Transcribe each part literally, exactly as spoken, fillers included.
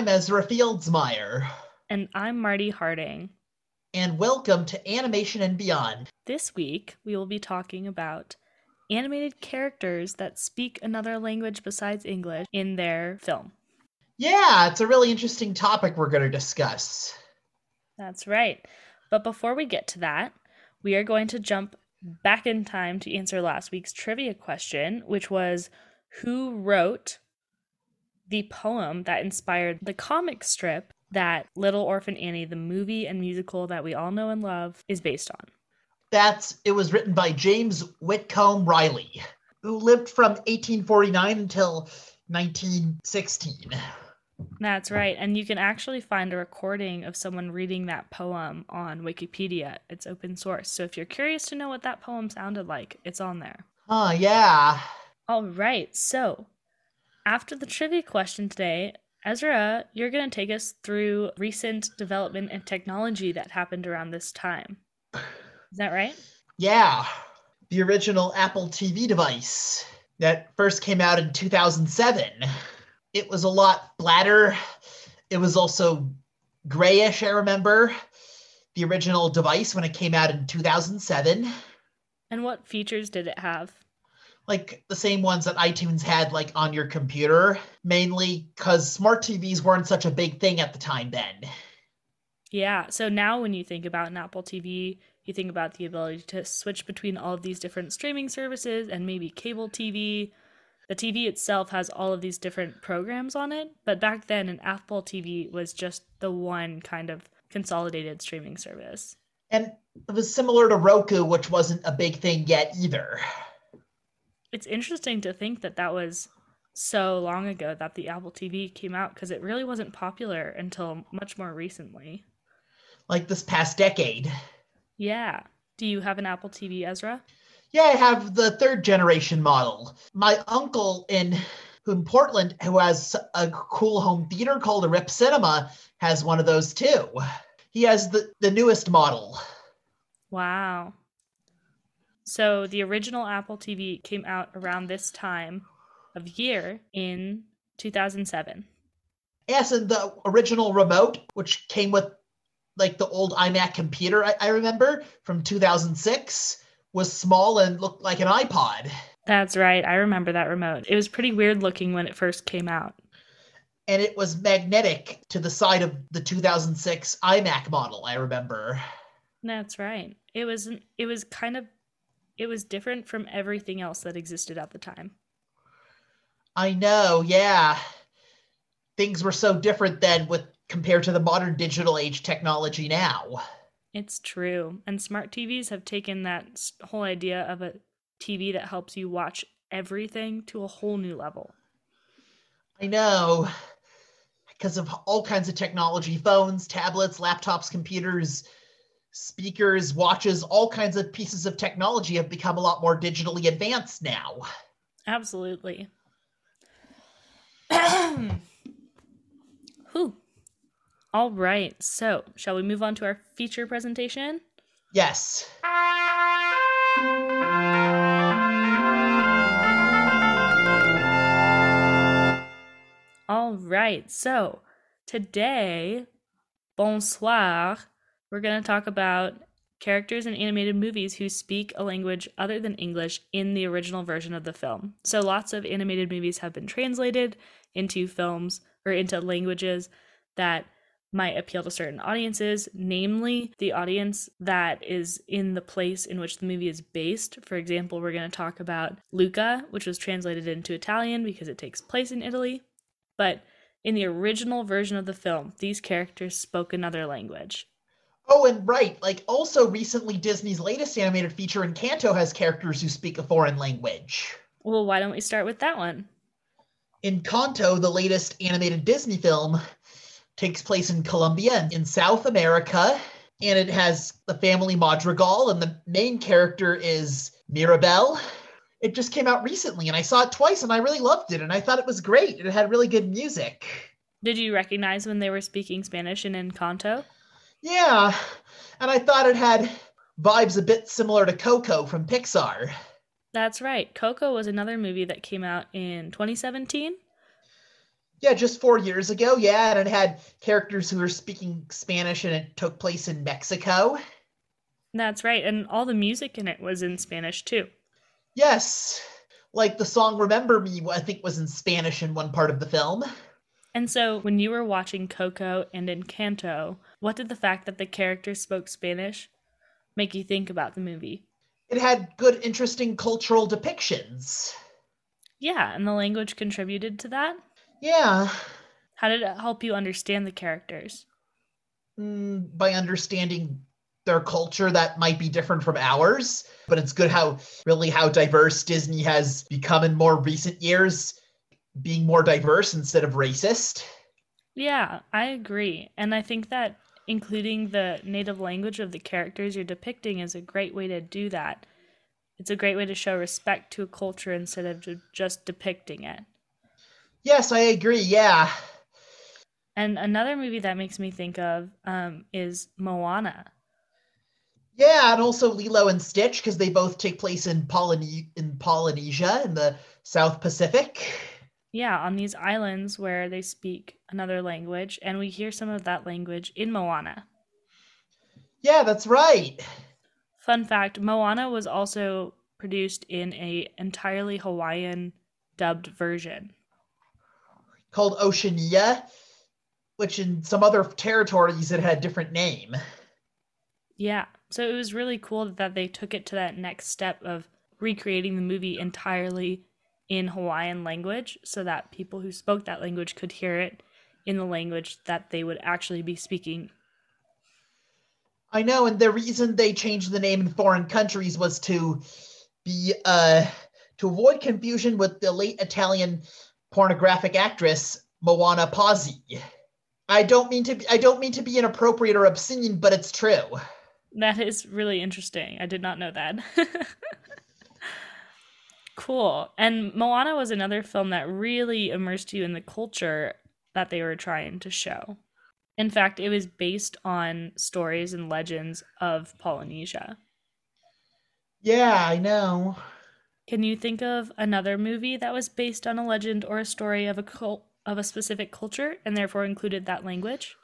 I'm Ezra Fieldsmeyer. And I'm Marty Harding. And welcome to Animation and Beyond. This week, we will be talking about animated characters that speak another language besides English in their film. Yeah, it's a really interesting topic we're going to discuss. That's right. But before we get to that, we are going to jump back in time to answer last week's trivia question, which was, who wrote the poem that inspired the comic strip that Little Orphan Annie, the movie and musical that we all know and love, is based on? That's, it was written by James Whitcomb Riley, who lived from eighteen forty-nine until nineteen sixteen. That's right. And you can actually find a recording of someone reading that poem on Wikipedia. It's open source. So if you're curious to know what that poem sounded like, it's on there. Oh, yeah. All right. So after the trivia question today, Ezra, you're going to take us through recent development and technology that happened around this time. Is that right? Yeah. The original Apple T V device that first came out in two thousand seven. It was a lot flatter. It was also grayish, I remember. The original device when it came out in two thousand seven. And what features did it have? Like the same ones that iTunes had, like on your computer, mainly because smart T Vs weren't such a big thing at the time then. Yeah, so now when you think about an Apple T V, you think about the ability to switch between all of these different streaming services and maybe cable T V. The T V itself has all of these different programs on it, but back then an Apple T V was just the one kind of consolidated streaming service. And it was similar to Roku, which wasn't a big thing yet either. It's interesting to think that that was so long ago that the Apple T V came out, because it really wasn't popular until much more recently. Like this past decade. Yeah. Do you have an Apple T V, Ezra? Yeah, I have the third generation model. My uncle in, in Portland, who has a cool home theater called a Rip Cinema, has one of those too. He has the, the newest model. Wow. So the original Apple T V came out around this time of year in two thousand seven. Yes, and the original remote, which came with like the old iMac computer, I, I remember, from two thousand six, was small and looked like an iPod. That's right. I remember that remote. It was pretty weird looking when it first came out. And it was magnetic to the side of the two thousand six iMac model, I remember. That's right. It was, it was kind of, it was different from everything else that existed at the time. I know, yeah. Things were so different then with compared to the modern digital age technology now. It's true. And smart T Vs have taken that whole idea of a T V that helps you watch everything to a whole new level. I know. Because of all kinds of technology, phones, tablets, laptops, computers, speakers, watches, all kinds of pieces of technology have become a lot more digitally advanced now. Absolutely. Whew. All right, so shall we move on to our feature presentation? Yes. All right, so today, bonsoir, we're going to talk about characters in animated movies who speak a language other than English in the original version of the film. So lots of animated movies have been translated into films or into languages that might appeal to certain audiences, namely the audience that is in the place in which the movie is based. For example, we're going to talk about Luca, which was translated into Italian because it takes place in Italy. But in the original version of the film, these characters spoke another language. Oh, and right. Like, also recently, Disney's latest animated feature, Encanto, has characters who speak a foreign language. Well, why don't we start with that one? Encanto, the latest animated Disney film, takes place in Colombia in South America, and it has the family Madrigal, and the main character is Mirabel. It just came out recently, and I saw it twice, and I really loved it, and I thought it was great. It had really good music. Did you recognize when they were speaking Spanish in Encanto? Yeah, and I thought it had vibes a bit similar to Coco from Pixar. That's right. Coco was another movie that came out in twenty seventeen. Yeah, just four years ago. Yeah, and it had characters who were speaking Spanish, and it took place in Mexico. That's right, and all the music in it was in Spanish too. Yes, like the song Remember Me, I think, was in Spanish in one part of the film. And so when you were watching Coco and Encanto, what did the fact that the characters spoke Spanish make you think about the movie? It had good, interesting cultural depictions. Yeah, and the language contributed to that? Yeah. How did it help you understand the characters? Mm, by understanding their culture that might be different from ours, but it's good how really how diverse Disney has become in more recent years, being more diverse instead of racist. Yeah, I agree. And I think that including the native language of the characters you're depicting is a great way to do that. It's a great way to show respect to a culture instead of just depicting it. Yes, I agree. Yeah. And another movie that makes me think of um, is Moana. Yeah, and also Lilo and Stitch, because they both take place in Polyne- in Polynesia, in the South Pacific. Yeah, on these islands where they speak another language, and we hear some of that language in Moana. Yeah, that's right. Fun fact, Moana was also produced in an entirely Hawaiian dubbed version. Called Oceania, which in some other territories it had a different name. Yeah, so it was really cool that they took it to that next step of recreating the movie entirely in Hawaiian language so that people who spoke that language could hear it in the language that they would actually be speaking. I know, and the reason they changed the name in foreign countries was to be uh, to avoid confusion with the late Italian pornographic actress Moana Pozzi. I don't mean to be, I don't mean to be inappropriate or obscene, but it's true. That is really interesting. I did not know that. Cool. And Moana was another film that really immersed you in the culture that they were trying to show. In fact, it was based on stories and legends of Polynesia. Yeah, I know. Can you think of another movie that was based on a legend or a story of a cult, of a specific culture and therefore included that language?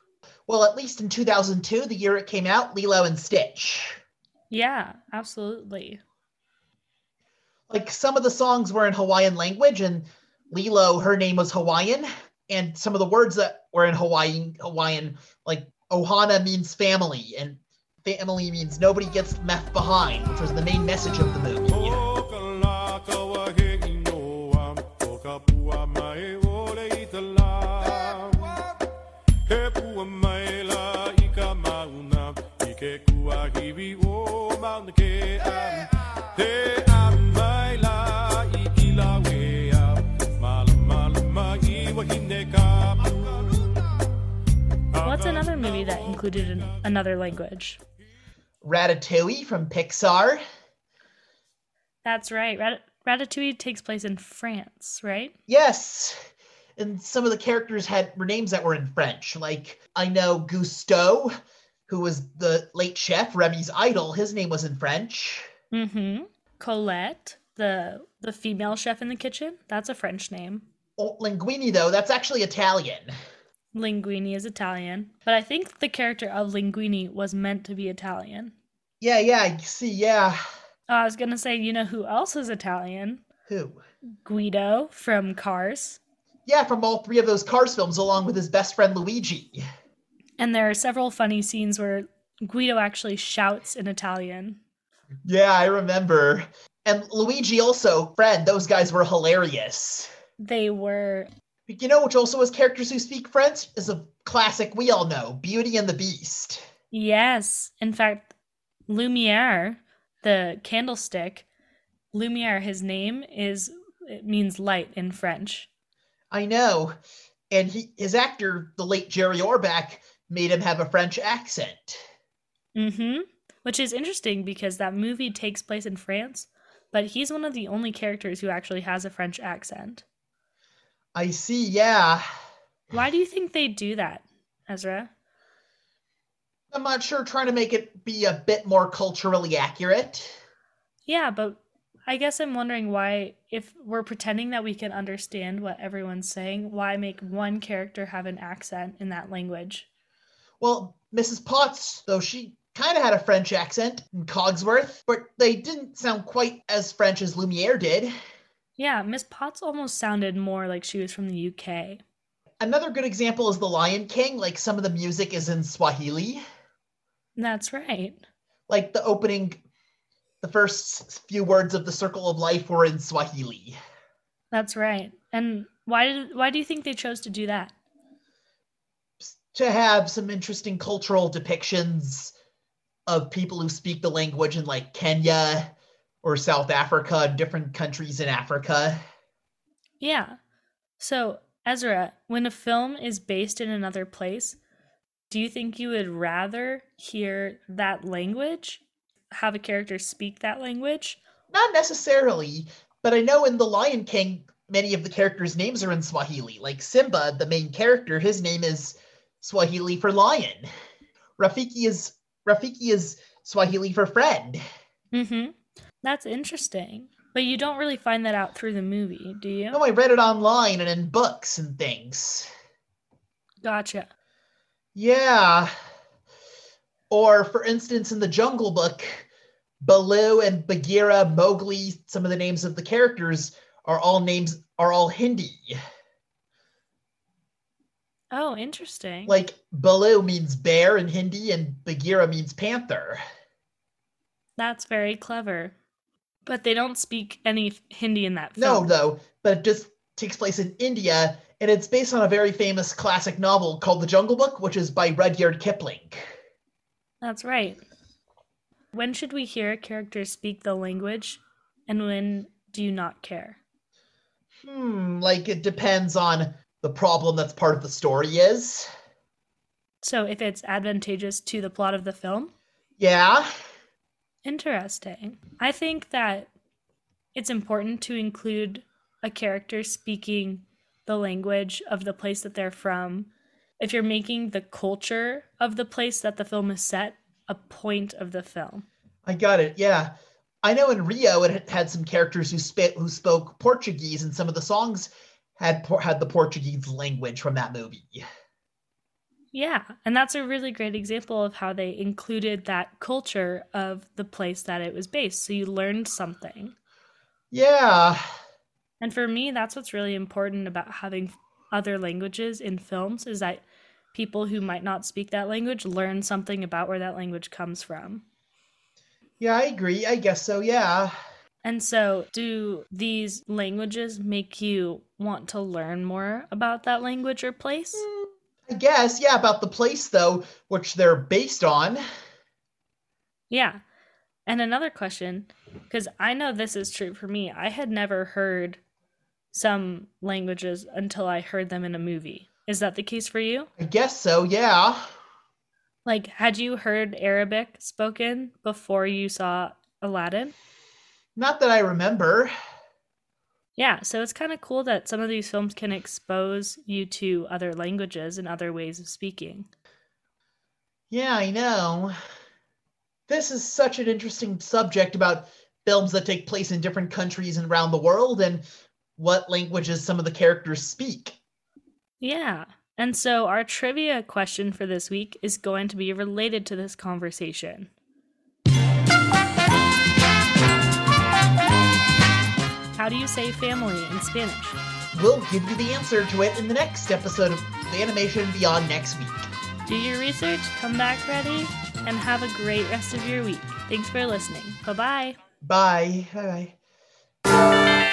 Well, at least in two thousand two, the year it came out, Lilo and Stitch. Yeah, absolutely. Like, some of the songs were in Hawaiian language, and Lilo, her name was Hawaiian, and some of the words that were in Hawaiian, Hawaiian, like Ohana means family, and family means nobody gets left behind, which was the main message of the movie. Movie that included an, another language. Ratatouille from Pixar. That's right. Rat- Ratatouille takes place in France, right? Yes. And some of the characters had names that were in French. Like, I know Gousteau, who was the late chef, Remy's idol. His name was in French. Mm-hmm. Colette, the, the female chef in the kitchen. That's a French name. Oh, Linguini, though, that's actually Italian. Linguini is Italian, but I think the character of Linguini was meant to be Italian. Yeah, yeah, you see, yeah. I was going to say, you know who else is Italian? Who? Guido from Cars. Yeah, from all three of those Cars films, along with his best friend Luigi. And there are several funny scenes where Guido actually shouts in Italian. Yeah, I remember. And Luigi also, friend, those guys were hilarious. They were. You know, which also has characters who speak French, is a classic we all know, Beauty and the Beast. Yes. In fact, Lumiere, the candlestick, Lumiere, his name is, it means light in French. I know. And he, his actor, the late Jerry Orbach, made him have a French accent. Mm-hmm. Which is interesting because that movie takes place in France, but he's one of the only characters who actually has a French accent. I see, yeah. Why do you think they do that, Ezra? I'm not sure, trying to make it be a bit more culturally accurate. Yeah, but I guess I'm wondering why, if we're pretending that we can understand what everyone's saying, why make one character have an accent in that language? Well, Missus Potts, though, she kind of had a French accent in Cogsworth, but they didn't sound quite as French as Lumiere did. Yeah, Miss Potts almost sounded more like she was from the U K. Another good example is The Lion King. Like, some of the music is in Swahili. That's right. Like, the opening, the first few words of The Circle of Life were in Swahili. That's right. And why did, why do you think they chose to do that? To have some interesting cultural depictions of people who speak the language in, like, Kenya or South Africa, different countries in Africa. Yeah. So, Ezra, when a film is based in another place, do you think you would rather hear that language, have a character speak that language? Not necessarily, but I know in The Lion King, many of the characters' names are in Swahili. Like Simba, the main character, his name is Swahili for lion. Rafiki is Rafiki is Swahili for friend. Mm-hmm. That's interesting. But you don't really find that out through the movie, do you? No, I read it online and in books and things. Gotcha. Yeah. Or, for instance, in the Jungle Book, Baloo and Bagheera, Mowgli, some of the names of the characters are all names, are all Hindi. Oh, interesting. Like, Baloo means bear in Hindi, and Bagheera means panther. That's very clever. But they don't speak any Hindi in that film. No, though, but it just takes place in India, and it's based on a very famous classic novel called The Jungle Book, which is by Rudyard Kipling. That's right. When should we hear a character speak the language, and when do you not care? Hmm, like, it depends on the problem that's part of the story is. So if it's advantageous to the plot of the film? Yeah. Interesting. I think that it's important to include a character speaking the language of the place that they're from if you're making the culture of the place that the film is set a point of the film. I got it, yeah. I know in Rio it had some characters who, sp- who spoke Portuguese, and some of the songs had had the Portuguese language from that movie. Yeah, and that's a really great example of how they included that culture of the place that it was based. So you learned something. Yeah. And for me, that's what's really important about having other languages in films, is that people who might not speak that language learn something about where that language comes from. Yeah, I agree. I guess so, yeah. And so do these languages make you want to learn more about that language or place? I guess, yeah, about the place, though, which they're based on. Yeah. And another question, because I know this is true for me. I had never heard some languages until I heard them in a movie. Is that the case for you? I guess so, yeah. Like, had you heard Arabic spoken before you saw Aladdin? Not that I remember. Yeah, so it's kind of cool that some of these films can expose you to other languages and other ways of speaking. Yeah, I know. This is such an interesting subject about films that take place in different countries and around the world and what languages some of the characters speak. Yeah, and so our trivia question for this week is going to be related to this conversation. How do you say family in Spanish? We'll give you the answer to it in the next episode of the Animation and Beyond next week. Do your research, come back ready, and have a great rest of your week. Thanks for listening. Bye-bye. Bye. Bye-bye.